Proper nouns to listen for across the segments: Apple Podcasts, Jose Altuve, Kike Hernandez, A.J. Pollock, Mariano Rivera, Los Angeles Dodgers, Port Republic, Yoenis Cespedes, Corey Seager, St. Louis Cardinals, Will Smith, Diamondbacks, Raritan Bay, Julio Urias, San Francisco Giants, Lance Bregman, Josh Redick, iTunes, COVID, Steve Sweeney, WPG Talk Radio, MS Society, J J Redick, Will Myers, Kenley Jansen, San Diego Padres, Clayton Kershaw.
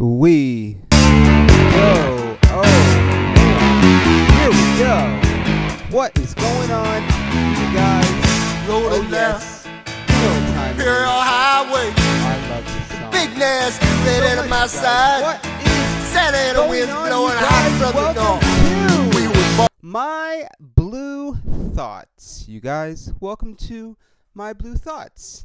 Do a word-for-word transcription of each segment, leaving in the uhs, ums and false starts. We go. Oh, here we go. What is going on, you guys? Rolling oh, yes. down Imperial Highway. I love this song. Big nasty lit so at my guys. Side. What is Saturday going winds on, blowing hot from the north. My Blue Thoughts, you guys. Welcome to My Blue Thoughts.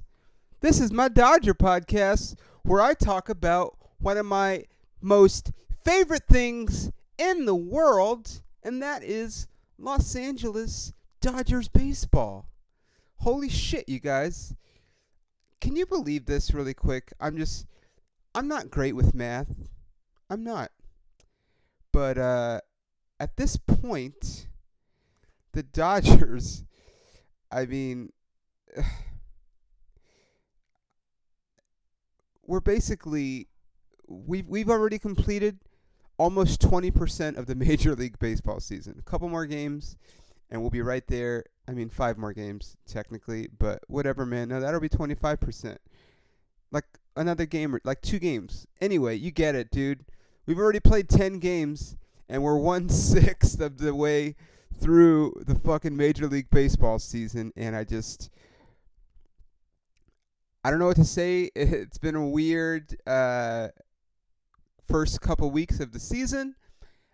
This is my Dodger podcast where I talk about one of my most favorite things in the world, and that is Los Angeles Dodgers baseball. Holy shit, you guys. Can you believe this really quick? I'm just, I'm not great with math. I'm not. But uh, at this point, the Dodgers, I mean... We're basically, we've, we've already completed almost twenty percent of the Major League Baseball season. A couple more games, and we'll be right there. I mean, five more games, technically, but whatever, man. No, that'll be twenty-five percent. Like, another game, or like two games. Anyway, you get it, dude. We've already played ten games, and we're one-sixth of the way through the fucking Major League Baseball season, and I just... I don't know what to say. It's been a weird uh, first couple weeks of the season.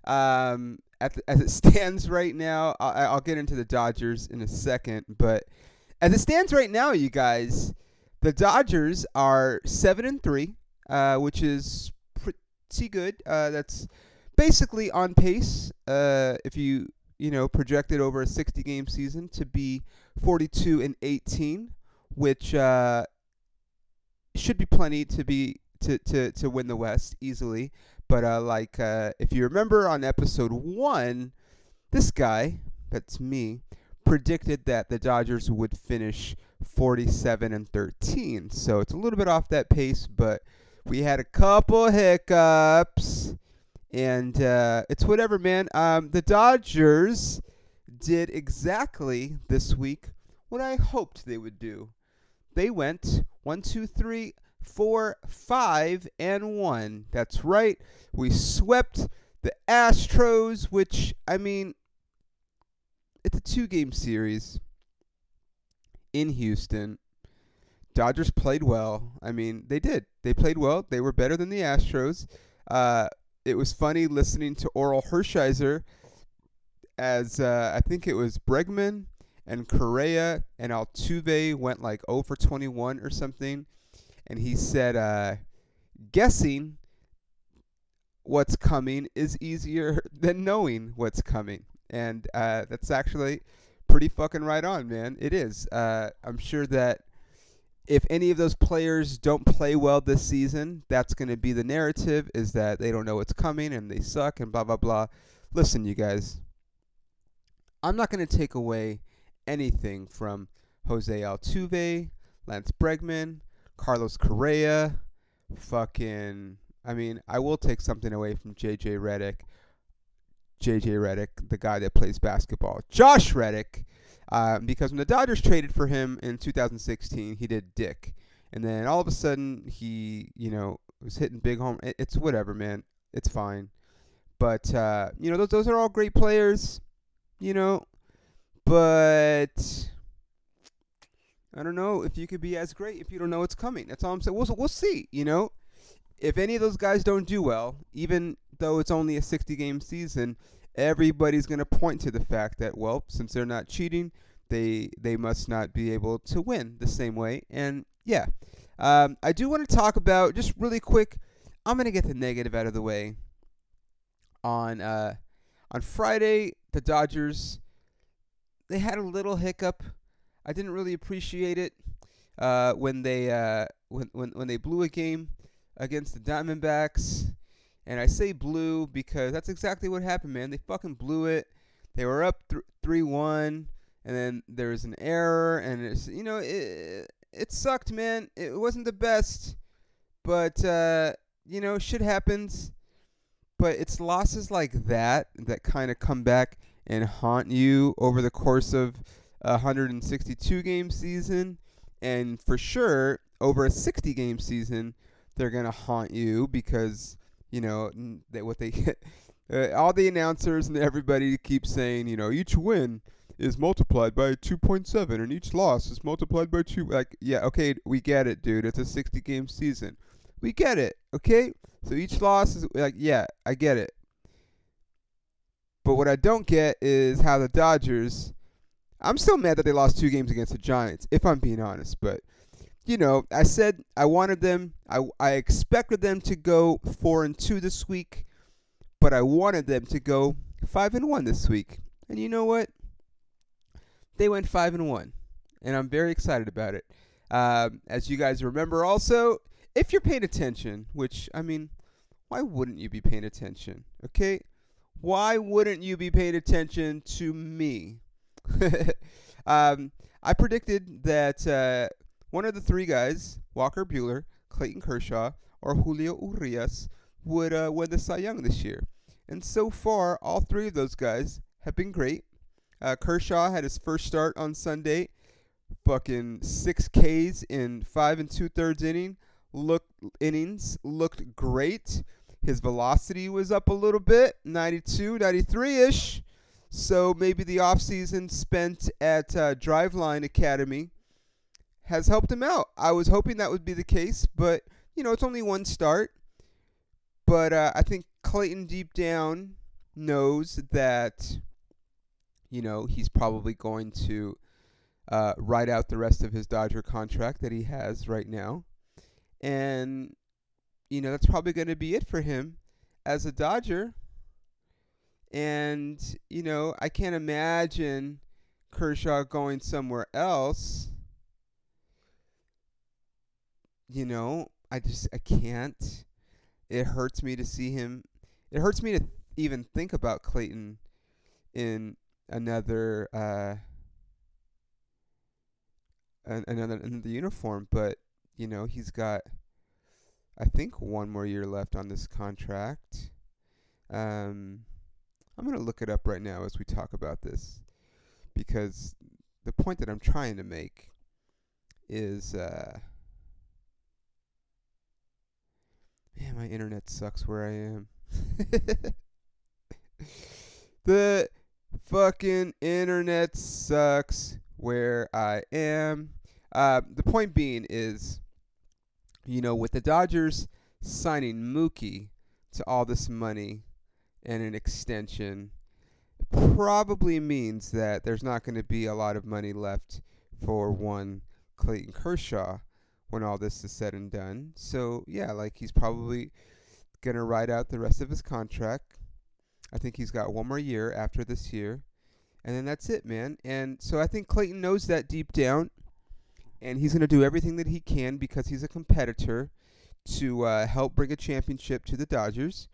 Um, at the, as it stands right now, I, I'll get into the Dodgers in a second. But as it stands right now, you guys, the Dodgers are seven and three, uh, which is pretty good. Uh, that's basically on pace. Uh, if you you know projected over a sixty-game season to be forty-two and eighteen, which uh, should be plenty to be to, to, to win the West easily, but uh, like uh, if you remember on episode one, this guy, that's me, predicted that the Dodgers would finish forty-seven and thirteen. So it's a little bit off that pace, but we had a couple hiccups, and uh, it's whatever, man. Um, the Dodgers did exactly this week what I hoped they would do. They went one, two, three, four, five, and one. That's right. We swept the Astros, which, I mean, it's a two-game series in Houston. Dodgers played well. I mean, they did. They played well. They were better than the Astros. Uh, it was funny listening to Oral Hershiser as uh, I think it was Bregman and Correa and Altuve went like oh for twenty-one or something. And he said, uh, guessing what's coming is easier than knowing what's coming. And uh, that's actually pretty fucking right on, man. It is. Uh, I'm sure that if any of those players don't play well this season, that's going to be the narrative, is that they don't know what's coming and they suck and blah, blah, blah. Listen, you guys, I'm not going to take away anything from Jose Altuve, Lance Bregman, Carlos Correa, fucking, I mean, I will take something away from J J Redick, J J Redick, the guy that plays basketball, Josh Redick, uh, because when the Dodgers traded for him in two thousand sixteen, he did dick, and then all of a sudden, he, you know, was hitting big home, it, it's whatever, man, it's fine, but, uh, you know, those, those are all great players, you know, but I don't know if you could be as great if you don't know what's coming. That's all I'm saying. We'll, we'll see, you know. If any of those guys don't do well, even though it's only a sixty-game season, everybody's going to point to the fact that, well, since they're not cheating, they they must not be able to win the same way. And, yeah, um, I do want to talk about, just really quick, I'm going to get the negative out of the way. On, uh, on Friday, the Dodgers... They had a little hiccup. I didn't really appreciate it uh, when they uh, when, when when they blew a game against the Diamondbacks, and I say blew because that's exactly what happened, man. They fucking blew it. They were up three one, and then there was an error, and it's you know it it sucked, man. It wasn't the best, but uh, you know shit happens. But it's losses like that that kind of come back and haunt you over the course of a one hundred sixty-two game season, and for sure over a sixty game season they're going to haunt you because you know, that what they get. Uh, all the announcers and everybody keeps saying, you know, each win is multiplied by two point seven and each loss is multiplied by two. Like, yeah, okay, we get it, dude. It's a sixty-game season. We get it, okay? So each loss is like, yeah, I get it. But what I don't get is how the Dodgers, I'm still mad that they lost two games against the Giants, if I'm being honest. But, you know, I said I wanted them, I, I expected them to go four and two this week, but I wanted them to go five and one this week. And you know what? They went five and one, and I'm very excited about it. Um, as you guys remember also, if you're paying attention, which, I mean, why wouldn't you be paying attention, okay? Why wouldn't you be paying attention to me? um, I predicted that uh, one of the three guys, Walker Buehler, Clayton Kershaw, or Julio Urias, would uh, win the Cy Young this year. And so far, all three of those guys have been great. Uh, Kershaw had his first start on Sunday, fucking six Ks in five and two thirds inning. Look innings looked great. His velocity was up a little bit, ninety-two, ninety-three-ish. So maybe the offseason spent at uh, Driveline Academy has helped him out. I was hoping that would be the case, but, you know, it's only one start. But uh, I think Clayton deep down knows that, you know, he's probably going to uh, ride out the rest of his Dodger contract that he has right now. And, you know, that's probably going to be it for him as a Dodger. And, you know, I can't imagine Kershaw going somewhere else. You know, I just, I can't. It hurts me to see him. It hurts me to th- even think about Clayton in another, uh, an- another, another uniform. But, you know, he's got, I think, one more year left on this contract. Um, I'm going to look it up right now as we talk about this, because the point that I'm trying to make is, uh, man, my internet sucks where I am. The fucking internet sucks where I am. Uh, the point being is, you know, with the Dodgers signing Mookie to all this money and an extension, probably means that there's not going to be a lot of money left for one Clayton Kershaw when all this is said and done. So, yeah, like, he's probably going to ride out the rest of his contract. I think he's got one more year after this year. And then that's it, man. And so I think Clayton knows that deep down. And he's going to do everything that he can, because he's a competitor, to uh, help bring a championship to the Dodgers.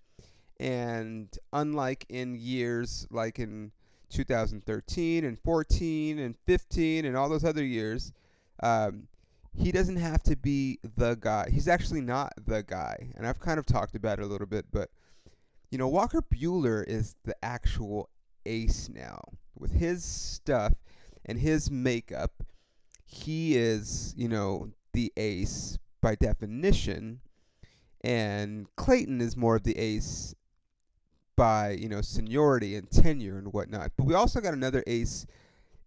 And unlike in years like in two thousand thirteen and fourteen and fifteen and all those other years, um, he doesn't have to be the guy. He's actually not the guy. And I've kind of talked about it a little bit. But, you know, Walker Buehler is the actual ace now. With his stuff and his makeup, he is, you know, the ace by definition, and Clayton is more of the ace by, you know, seniority and tenure and whatnot. But we also got another ace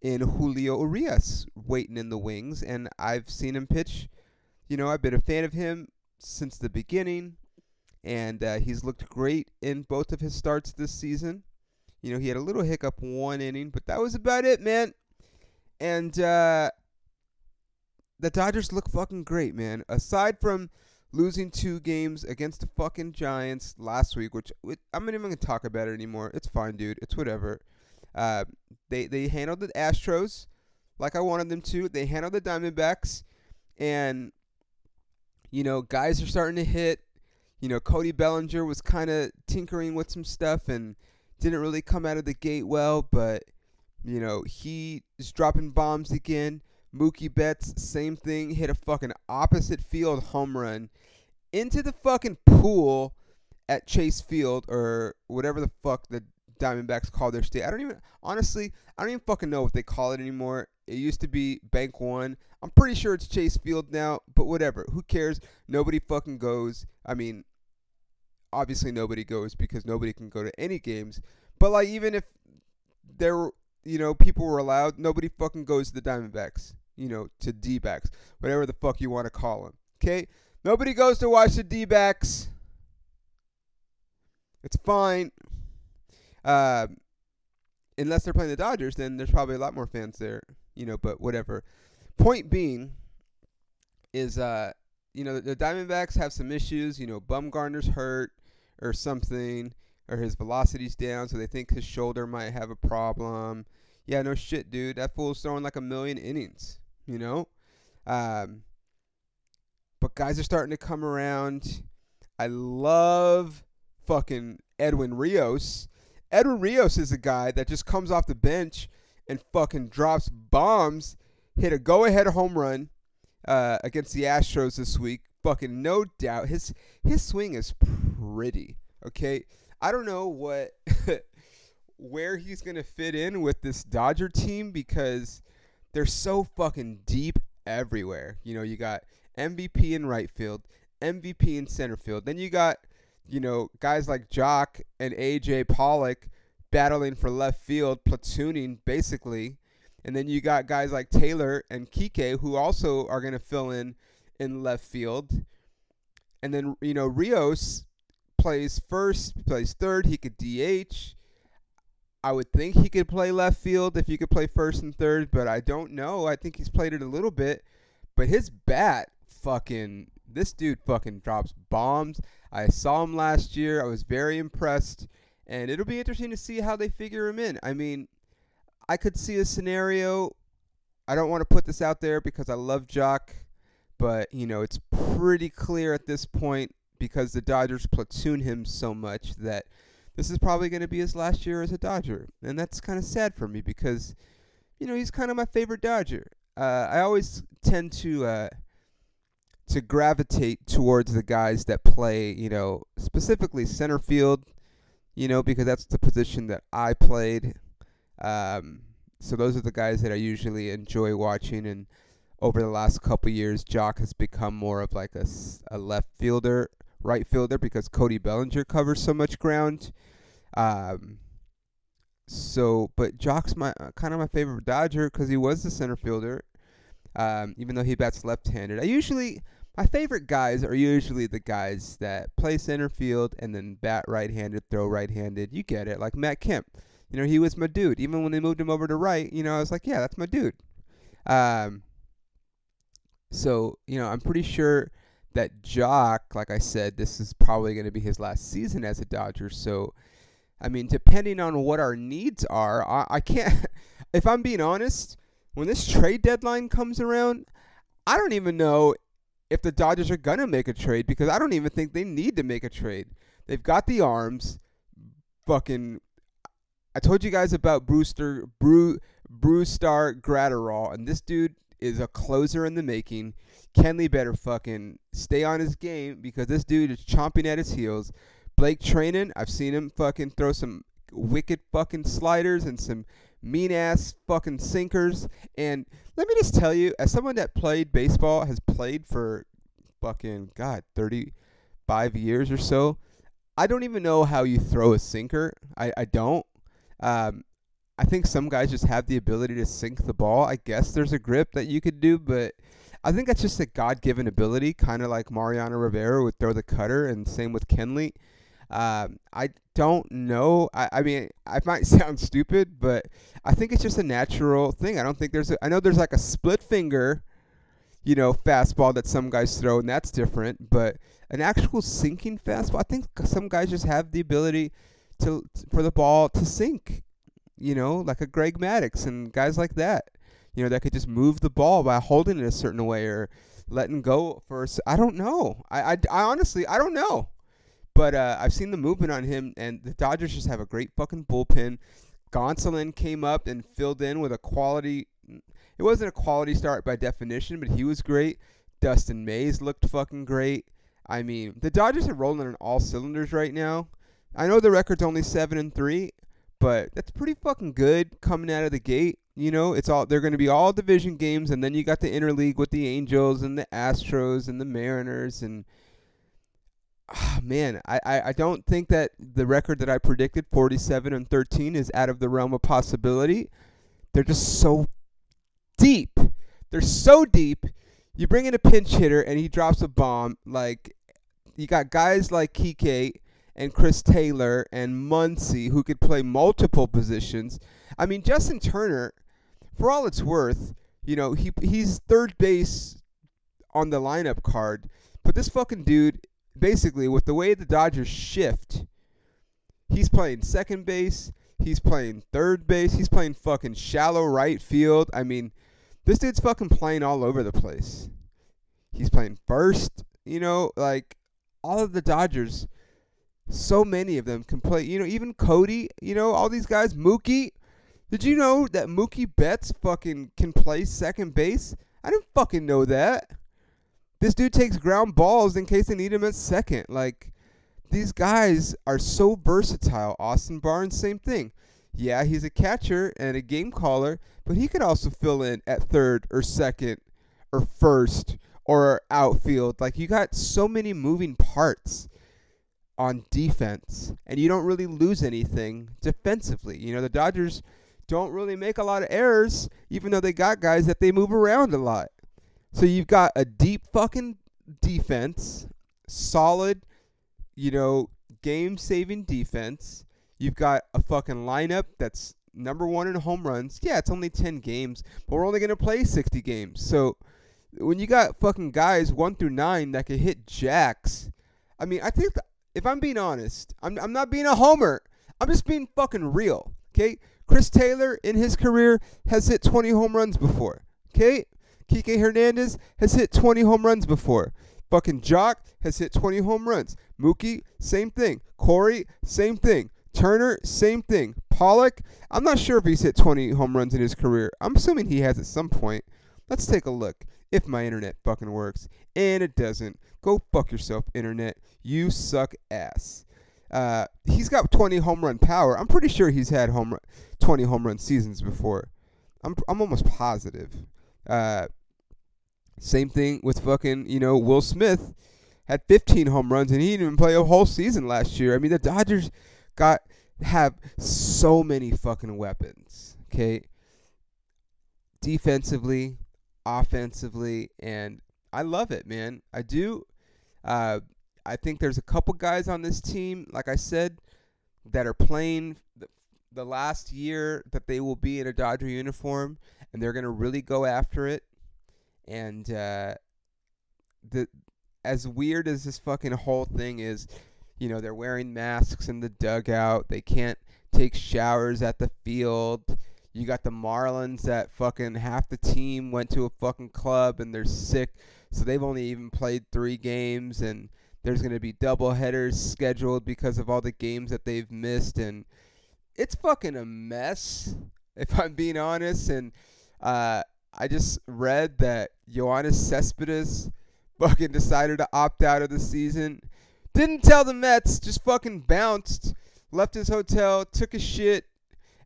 in Julio Urias waiting in the wings, and I've seen him pitch. You know, I've been a fan of him since the beginning, and uh, he's looked great in both of his starts this season. You know, he had a little hiccup one inning, but that was about it, man. And, uh... the Dodgers look fucking great, man. Aside from losing two games against the fucking Giants last week, which, which I'm not even going to talk about it anymore. It's fine, dude. It's whatever. Uh, they, they handled the Astros like I wanted them to. They handled the Diamondbacks. And, you know, guys are starting to hit. You know, Cody Bellinger was kind of tinkering with some stuff and didn't really come out of the gate well. But, you know, he is dropping bombs again. Mookie Betts, same thing, hit a fucking opposite field home run into the fucking pool at Chase Field, or whatever the fuck the Diamondbacks call their state. I don't even, honestly, I don't even fucking know what they call it anymore. It used to be Bank One. I'm pretty sure it's Chase Field now, but whatever. Who cares? Nobody fucking goes. I mean, obviously nobody goes because nobody can go to any games. But, like, even if there were, you know, people were allowed, nobody fucking goes to the Diamondbacks, you know, to D-backs, whatever the fuck you want to call them, okay? Nobody goes to watch the D-backs. It's fine. Uh, unless they're playing the Dodgers, then there's probably a lot more fans there, you know, but whatever. Point being is, uh, you know, the, the Diamondbacks have some issues. You know, Bumgarner's hurt or something, or his velocity's down, so they think his shoulder might have a problem. Yeah, no shit, dude. That fool's throwing like a million innings, you know? Um, but guys are starting to come around. I love fucking Edwin Rios. Edwin Rios is a guy that just comes off the bench and fucking drops bombs, hit a go-ahead home run uh, against the Astros this week. Fucking no doubt. His his swing is pretty, okay? I don't know what where he's going to fit in with this Dodger team because they're so fucking deep everywhere. You know, you got M V P in right field, M V P in center field. Then you got, you know, guys like Jock and A J. Pollock battling for left field, platooning basically. And then you got guys like Taylor and Kike who also are going to fill in in left field. And then, you know, Rios plays first, plays third. He could D H. I would think he could play left field if you could play first and third, but I don't know. I think he's played it a little bit. But his bat fucking, this dude fucking drops bombs. I saw him last year. I was very impressed. And it'll be interesting to see how they figure him in. I mean, I could see a scenario. I don't want to put this out there because I love Jock, but, you know, it's pretty clear at this point because the Dodgers platoon him so much that this is probably going to be his last year as a Dodger. And that's kind of sad for me because, you know, he's kind of my favorite Dodger. Uh, I always tend to uh, to gravitate towards the guys that play, you know, specifically center field, you know, because that's the position that I played. Um, so those are the guys that I usually enjoy watching. And over the last couple years, Jock has become more of like a, a left fielder, right fielder, because Cody Bellinger covers so much ground. Um, so, but Jock's my uh, kind of my favorite Dodger because he was the center fielder, um, even though he bats left-handed. I usually, my favorite guys are usually the guys that play center field and then bat right-handed, throw right-handed. You get it, like Matt Kemp. You know, he was my dude. Even when they moved him over to right, you know, I was like, yeah, that's my dude. Um, so, you know, I'm pretty sure that Jock, like I said, this is probably going to be his last season as a Dodger. So, I mean, depending on what our needs are, I, I can't, if I'm being honest, when this trade deadline comes around, I don't even know if the Dodgers are going to make a trade because I don't even think they need to make a trade. They've got the arms. Fucking, I told you guys about Brusdar, Bru, Brusdar Graterol, and this dude is a closer in the making. Kenley better fucking stay on his game because this dude is chomping at his heels. Blake Treinen, I've seen him fucking throw some wicked fucking sliders and some mean-ass fucking sinkers. And let me just tell you, as someone that played baseball, has played for fucking, God, thirty-five years or so, I don't even know how you throw a sinker. I, I don't. Um, I think some guys just have the ability to sink the ball. I guess there's a grip that you could do, but I think that's just a God-given ability, kind of like Mariano Rivera would throw the cutter, and same with Kenley. Um, I don't know. I, I mean, I might sound stupid, but I think it's just a natural thing. I don't think there's a, I know there's like a split finger, you know, fastball that some guys throw, and that's different, but an actual sinking fastball, I think some guys just have the ability to for the ball to sink. You know, like a Greg Maddux and guys like that, you know, that could just move the ball by holding it a certain way or letting go for a, I don't know. I, I, I honestly, I don't know. But uh, I've seen the movement on him, and the Dodgers just have a great fucking bullpen. Gonsolin came up and filled in with a quality. It wasn't a quality start by definition, but he was great. Dustin Mays looked fucking great. I mean, the Dodgers are rolling on all cylinders right now. I know the record's only seven and three. But that's pretty fucking good coming out of the gate. You know, it's all they're going to be all division games, and then you got the interleague with the Angels and the Astros and the Mariners, and oh, man, I, I, I don't think that the record that I predicted, forty-seven and thirteen, is out of the realm of possibility. They're just so deep. They're so deep. You bring in a pinch hitter and he drops a bomb. Like, you got guys like Kike and Chris Taylor and Muncy who could play multiple positions. I mean, Justin Turner, for all it's worth, you know, he he's third base on the lineup card. But this fucking dude, basically, with the way the Dodgers shift, he's playing second base, he's playing third base, he's playing fucking shallow right field. I mean, this dude's fucking playing all over the place. He's playing first, you know, like all of the Dodgers, so many of them can play, you know, even Cody, you know, all these guys. Mookie, did you know that Mookie Betts fucking can play second base? I didn't fucking know that. This dude takes ground balls in case they need him at second. Like, these guys are so versatile. Austin Barnes, same thing. Yeah, he's a catcher and a game caller, but he could also fill in at third or second or first or outfield. Like, you got so many moving parts on defense, and you don't really lose anything defensively. You know, the Dodgers don't really make a lot of errors, even though they got guys that they move around a lot. So you've got a deep fucking defense, solid, you know, game-saving defense. You've got a fucking lineup that's number one in home runs. Yeah, it's only ten games, but we're only going to play sixty games. So when you got fucking guys one through nine that can hit jacks, I mean, I think th- if I'm being honest, I'm I'm not being a homer. I'm just being fucking real, okay? Chris Taylor in his career has hit twenty home runs before, okay? Kike Hernandez has hit twenty home runs before. Fucking Jock has hit twenty home runs. Mookie, same thing. Corey, same thing. Turner, same thing. Pollock, I'm not sure if he's hit twenty home runs in his career. I'm assuming he has at some point. Let's take a look if my internet fucking works. And it doesn't. Go fuck yourself, internet. You suck ass. Uh, he's got twenty home run power. I'm pretty sure he's had home run, twenty home run seasons before. I'm I'm almost positive. Uh, same thing with fucking, you know, Will Smith had fifteen home runs and he didn't even play a whole season last year. I mean, the Dodgers got have so many fucking weapons, okay? Defensively, offensively, and I love it, man. I do. Uh, I think there's a couple guys on this team, like I said, that are playing the, the last year that they will be in a Dodger uniform, and they're going to really go after it. And uh, the as weird as this fucking whole thing is, you know, they're wearing masks in the dugout. They can't take showers at the field. You got the Marlins that fucking half the team went to a fucking club and they're sick, so they've only even played three games, and there's going to be doubleheaders scheduled because of all the games that they've missed, and it's fucking a mess, if I'm being honest. And uh, I just read that Yoenis Cespedes fucking decided to opt out of the season. Didn't tell the Mets, just fucking bounced, left his hotel, took his shit,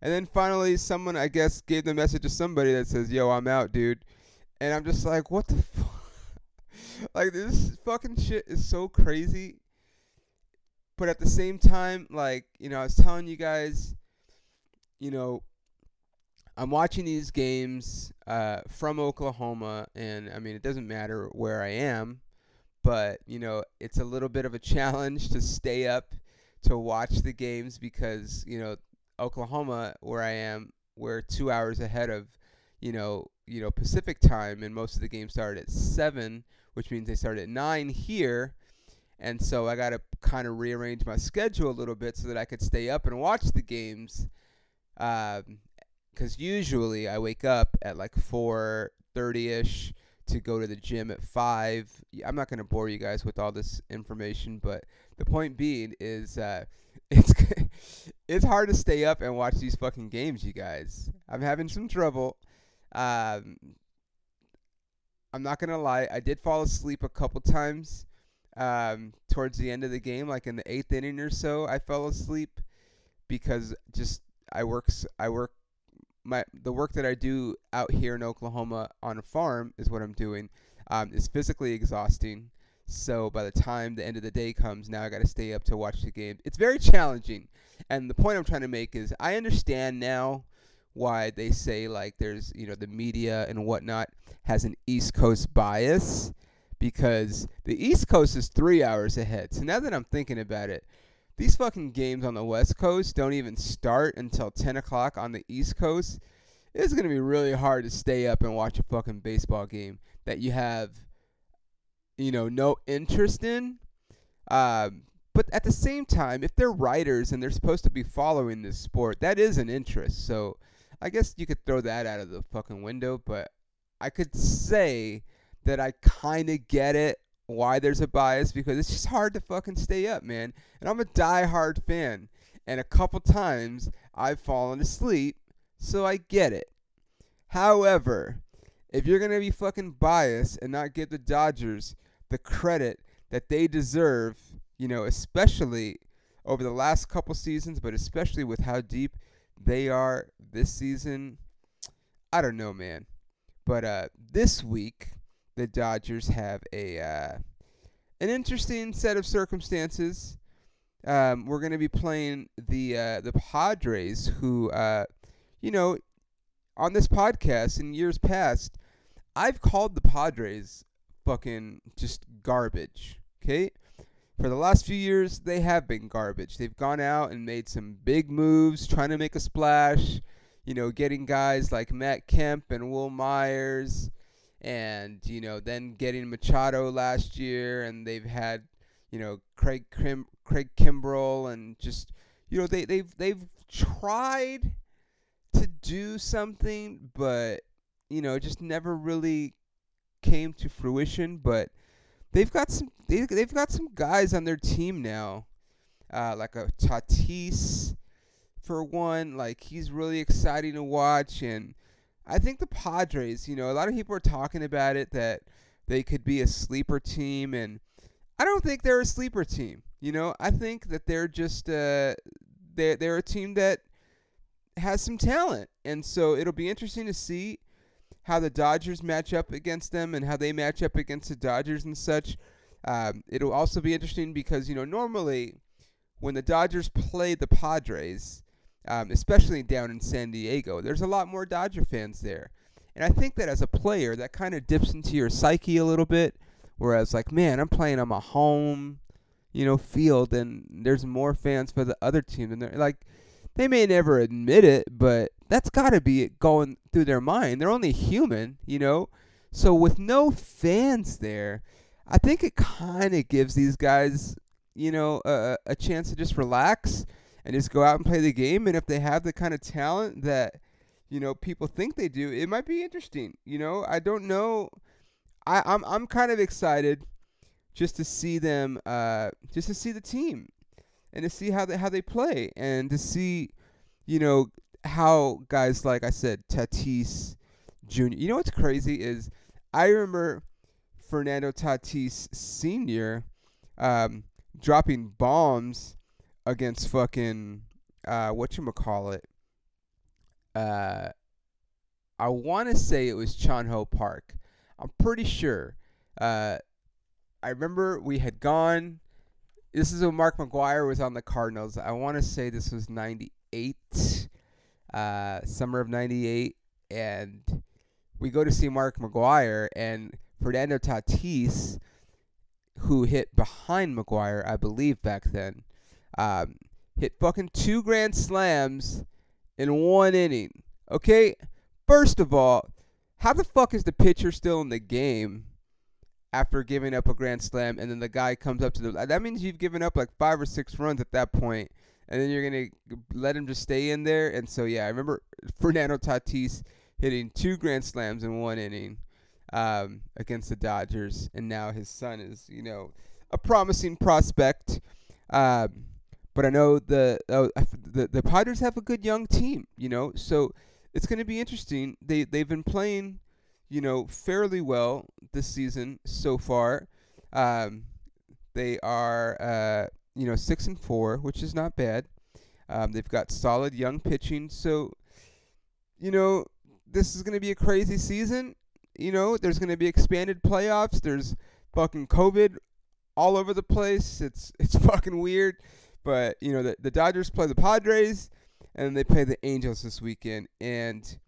and then finally someone, I guess, gave the message to somebody that says, yo, I'm out, dude. And I'm just like, what the fuck? Like, this fucking shit is so crazy. But at the same time, like, you know, I was telling you guys, you know, I'm watching these games uh, from Oklahoma, and, I mean, it doesn't matter where I am, but, you know, it's a little bit of a challenge to stay up to watch the games because, you know, Oklahoma, where I am, we're two hours ahead of, you know, you know, Pacific time, and most of the games started at seven, which means they started at nine here, and so I got to kind of rearrange my schedule a little bit so that I could stay up and watch the games, because um, usually I wake up at like four thirty-ish to go to the gym at five. I'm not going to bore you guys with all this information, but the point being is uh, it's it's hard to stay up and watch these fucking games, you guys. I'm having some trouble. Um, I'm not going to lie. I did fall asleep a couple times um, towards the end of the game, like in the eighth inning or so. I fell asleep because just I work, I work my the work that I do out here in Oklahoma on a farm is what I'm doing. Um, it's physically exhausting. So by the time the end of the day comes, now I got to stay up to watch the game. It's very challenging. And the point I'm trying to make is I understand now why they say, like, there's, you know, the media and whatnot has an East Coast bias, because the East Coast is three hours ahead. So now that I'm thinking about it, these fucking games on the West Coast don't even start until ten o'clock on the East Coast. It's going to be really hard to stay up and watch a fucking baseball game that you have, you know, no interest in. Um, but at the same time, if they're writers and they're supposed to be following this sport, that is an interest. So I guess you could throw that out of the fucking window. But I could say that I kind of get it, why there's a bias, because it's just hard to fucking stay up, man. And I'm a diehard fan, and a couple times I've fallen asleep, so I get it. However, if you're going to be fucking biased and not give the Dodgers the credit that they deserve, you know, especially over the last couple seasons, but especially with how deep they are this season, I don't know, man. But uh, this week, the Dodgers have a uh, an interesting set of circumstances. Um, we're going to be playing the uh, the Padres, who, uh, you know, on this podcast in years past, I've called the Padres fucking just garbage, okay? For the last few years, they have been garbage. They've gone out and made some big moves, trying to make a splash, you know, getting guys like Matt Kemp and Will Myers, and, you know, then getting Machado last year, and they've had, you know, Craig Kim, Craig Kimbrell, and just, you know, they they've they've tried to do something, but, you know, it just never really came to fruition. But they've got some they they've got some guys on their team now, uh, like a Tatis, for one, like he's really exciting to watch. And I think the Padres, you know, a lot of people are talking about it, that they could be a sleeper team, and I don't think they're a sleeper team. You know, I think that they're just uh, they're, they're a team that has some talent, and so it'll be interesting to see how the Dodgers match up against them and how they match up against the Dodgers and such. Um, it'll also be interesting because, you know, normally when the Dodgers play the Padres, Um, especially down in San Diego, there's a lot more Dodger fans there. And I think that as a player, that kind of dips into your psyche a little bit, whereas, like, man, I'm playing on my home, you know, field, and there's more fans for the other team. And they're like, they may never admit it, but that's got to be it going through their mind. They're only human, you know? So with no fans there, I think it kind of gives these guys, you know, a, a chance to just relax and just go out and play the game. And if they have the kind of talent that, you know, people think they do, it might be interesting. You know, I don't know. I, I'm I'm kind of excited just to see them, uh, just to see the team, and to see how they how they play, and to see, you know, how guys like I said, Tatis Junior You know what's crazy is I remember Fernando Tatis Senior Um, dropping bombs against fucking, uh, whatchamacallit, uh, I want to say it was Chan Ho Park. I'm pretty sure. Uh, I remember we had gone, this is when Mark McGwire was on the Cardinals. I want to say this was ninety-eight, uh, summer of ninety-eight, and we go to see Mark McGwire, and Fernando Tatis, who hit behind McGwire, I believe back then, Um, hit fucking two grand slams in one inning. Okay? First of all, how the fuck is the pitcher still in the game after giving up a grand slam, and then the guy comes up to the... That means you've given up like five or six runs at that point, and then you're going to let him just stay in there? And so, yeah, I remember Fernando Tatis hitting two grand slams in one inning um, against the Dodgers, and now his son is, you know, a promising prospect. Um... But I know the, uh, the the Padres have a good young team, you know, so it's going to be interesting. They, they've been playing, you know, fairly well this season so far. Um, they are, uh, you know, six and four, which is not bad. Um, they've got solid young pitching. So, you know, this is going to be a crazy season. You know, there's going to be expanded playoffs. There's fucking COVID all over the place. It's it's fucking weird. But, you know, the, the Dodgers play the Padres, and they play the Angels this weekend. And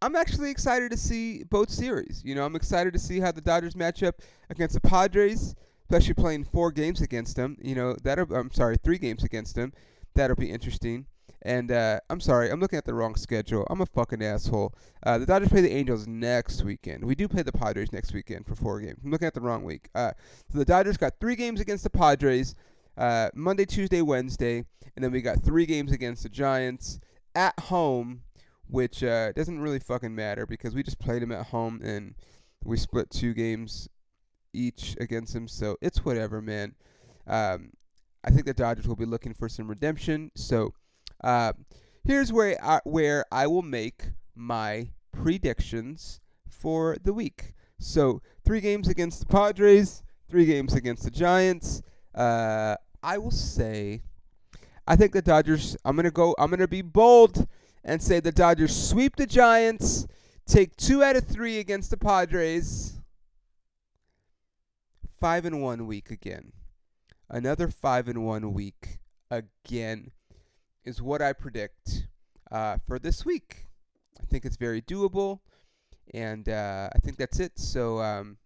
I'm actually excited to see both series. You know, I'm excited to see how the Dodgers match up against the Padres, especially playing four games against them. You know, that'll, I'm sorry, three games against them. That'll be interesting. And uh, I'm sorry, I'm looking at the wrong schedule. I'm a fucking asshole. Uh, the Dodgers play the Angels next weekend. We do play the Padres next weekend for four games. I'm looking at the wrong week. Uh, so the Dodgers got three games against the Padres, uh, Monday, Tuesday, Wednesday. And then we got three games against the Giants at home, which uh, doesn't really fucking matter because we just played them at home and we split two games each against them. So it's whatever, man. Um, I think the Dodgers will be looking for some redemption. So... Uh, here's where I, where I will make my predictions for the week. So, three games against the Padres, three games against the Giants. Uh, I will say, I think the Dodgers, I'm going to go, I'm going to be bold and say the Dodgers sweep the Giants, take two out of three against the Padres, five and one week again. Another five and one week again is what I predict uh, for this week. I think it's very doable, and uh, I think that's it. So, um,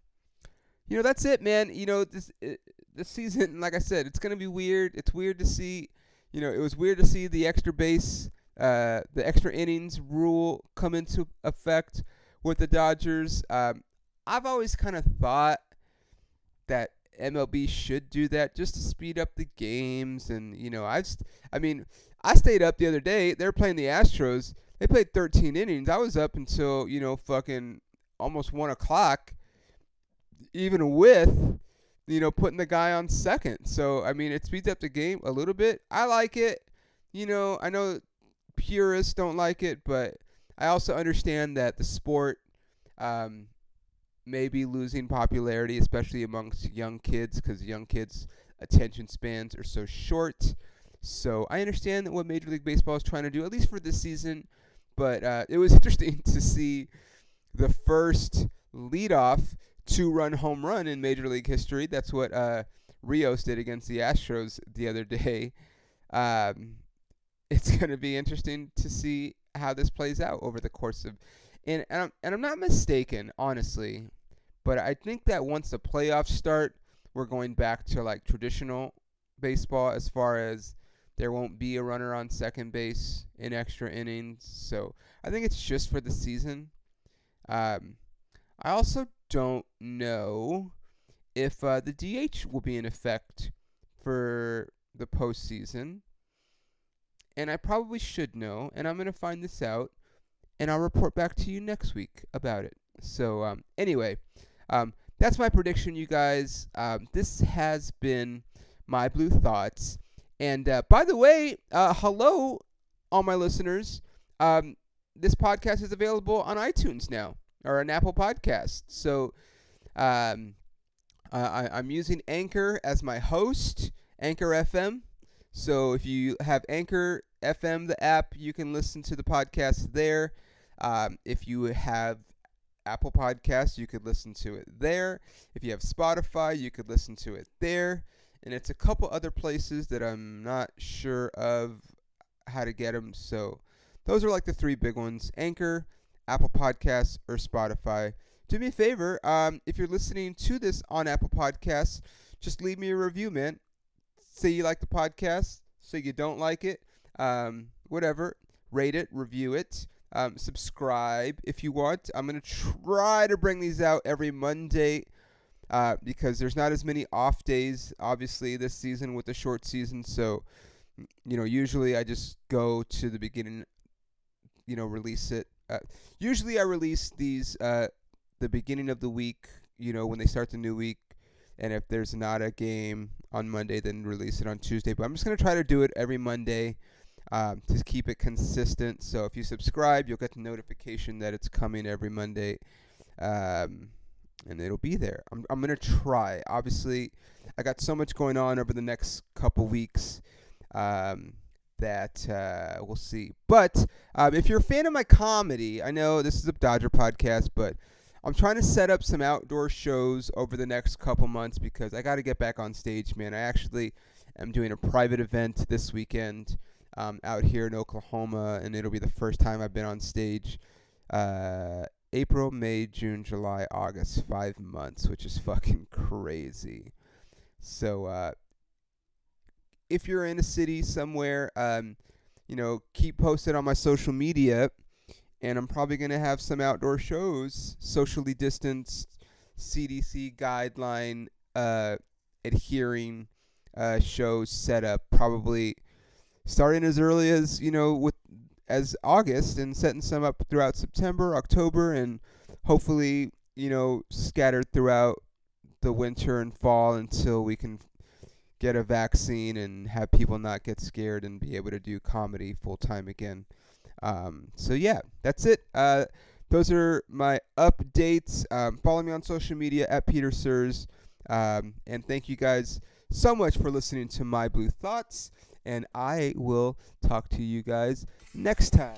you know, that's it, man. You know, this it, this season, like I said, it's going to be weird. It's weird to see, you know, it was weird to see the extra base, uh, the extra innings rule come into effect with the Dodgers. Um, I've always kind of thought that M L B should do that just to speed up the games. And, you know, I've st- I mean, I stayed up the other day. They were playing the Astros. They played thirteen innings. I was up until, you know, fucking almost one o'clock, even with, you know, putting the guy on second. So, I mean, it speeds up the game a little bit. I like it. You know, I know purists don't like it, but I also understand that the sport um, – maybe losing popularity, especially amongst young kids, because young kids' attention spans are so short. So I understand that what Major League Baseball is trying to do, at least for this season, but uh, it was interesting to see the first leadoff two-run home run in Major League history. That's what uh, Rios did against the Astros the other day. Um, it's going to be interesting to see how this plays out over the course of... And, and, I'm, and I'm not mistaken, honestly. But I think that once the playoffs start, we're going back to like traditional baseball as far as there won't be a runner on second base in extra innings. So I think it's just for the season. Um, I also don't know if uh, the D H will be in effect for the postseason. And I probably should know, and I'm going to find this out. And I'll report back to you next week about it. So um, anyway, um, that's my prediction, you guys. Um, this has been My Blue Thoughts. And uh, by the way, uh, hello, all my listeners. Um, this podcast is available on iTunes now, or on Apple Podcasts. So um, I, I'm using Anchor as my host, Anchor F M. So if you have Anchor F M, the app, you can listen to the podcast there. Um, if you have Apple Podcasts, you could listen to it there. If you have Spotify, you could listen to it there. And it's a couple other places that I'm not sure of how to get them. So those are like the three big ones: Anchor, Apple Podcasts, or Spotify. Do me a favor. Um, if you're listening to this on Apple Podcasts, just leave me a review, man. Say you like the podcast, say you don't like it. Um, whatever. Rate it, review it, um, subscribe if you want. I'm going to try to bring these out every Monday uh, because there's not as many off days, obviously, this season with the short season. So, you know, usually I just go to the beginning, you know, release it. Uh, usually I release these uh, the beginning of the week, you know, when they start the new week. And if there's not a game on Monday, then release it on Tuesday. But I'm just going to try to do it every Monday. Um, to keep it consistent. So if you subscribe, you'll get the notification that it's coming every Monday, um, and it'll be there. I'm I'm gonna try. Obviously, I got so much going on over the next couple weeks um, that uh, we'll see. But um, if you're a fan of my comedy, I know this is a Dodger podcast, but I'm trying to set up some outdoor shows over the next couple months because I got to get back on stage, man. I actually am doing a private event this weekend um, out here in Oklahoma, and it'll be the first time I've been on stage. Uh, April, May, June, July, August, five months, which is fucking crazy. So uh, if you're in a city somewhere, um, you know, keep posted on my social media. And I'm probably going to have some outdoor shows, socially distanced, C D C guideline uh, adhering uh, shows set up, probably starting as early as, you know, with as August and setting some up throughout September, October, and hopefully, you know, scattered throughout the winter and fall until we can get a vaccine and have people not get scared and be able to do comedy full time again. Um, so yeah, that's it. Uh, those are my updates. Um, follow me on social media at Pedersers. Um, and thank you guys so much for listening to My Blue Thoughts. And I will talk to you guys next time.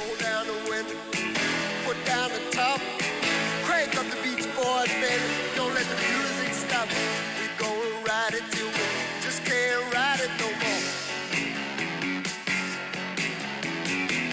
Roll down the window, put down the top, crank up the Beach Boys, baby. Don't let the music stop.